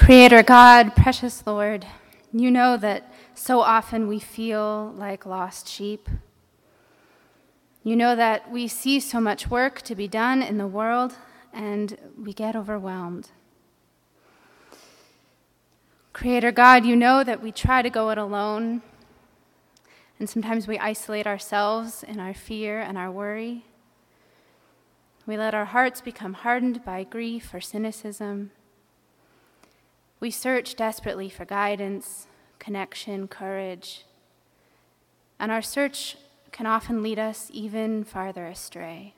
Creator God, precious Lord, you know that so often we feel like lost sheep. You know that we see so much work to be done in the world and we get overwhelmed. Creator God, you know that we try to go it alone, and sometimes we isolate ourselves in our fear and our worry. We let our hearts become hardened by grief or cynicism. We search desperately for guidance, connection, courage, and our search can often lead us even farther astray.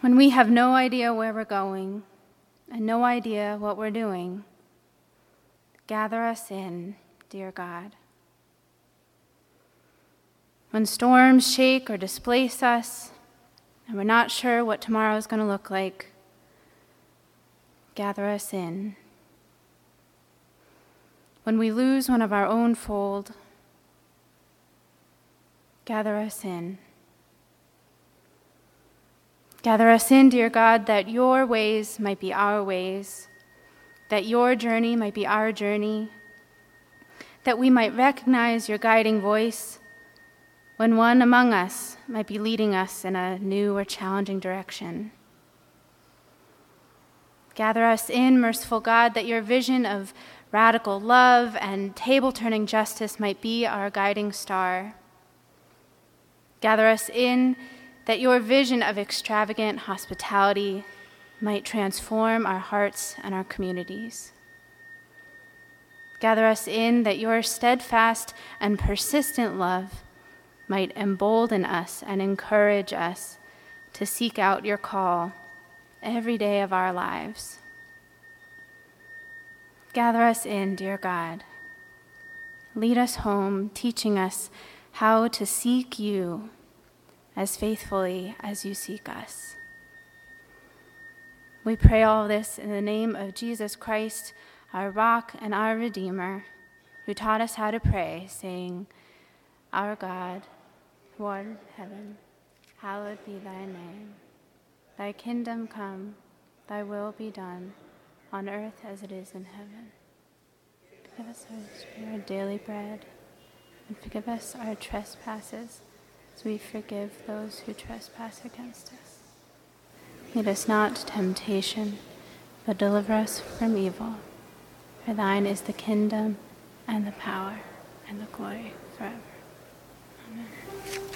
When we have no idea where we're going and no idea what we're doing, gather us in, dear God. When storms shake or displace us and we're not sure what tomorrow is going to look like, gather us in. When we lose one of our own fold, gather us in. Gather us in, dear God, that your ways might be our ways, that your journey might be our journey, that we might recognize your guiding voice when one among us might be leading us in a new or challenging direction. Gather us in, merciful God, that your vision of radical love and table-turning justice might be our guiding star. Gather us in, that your vision of extravagant hospitality might transform our hearts and our communities. Gather us in, that your steadfast and persistent love might embolden us and encourage us to seek out your call every day of our lives. Gather us in, dear God. Lead us home, teaching us how to seek you as faithfully as you seek us. We pray all this in the name of Jesus Christ, our rock and our Redeemer, who taught us how to pray, saying, Our God, who art in heaven, hallowed be thy name. Thy kingdom come, thy will be done, on earth as it is in heaven. Give us our daily bread, and forgive us our trespasses, as we forgive those who trespass against us. Lead us not to temptation, but deliver us from evil. For thine is the kingdom, and the power, and the glory forever. Amen.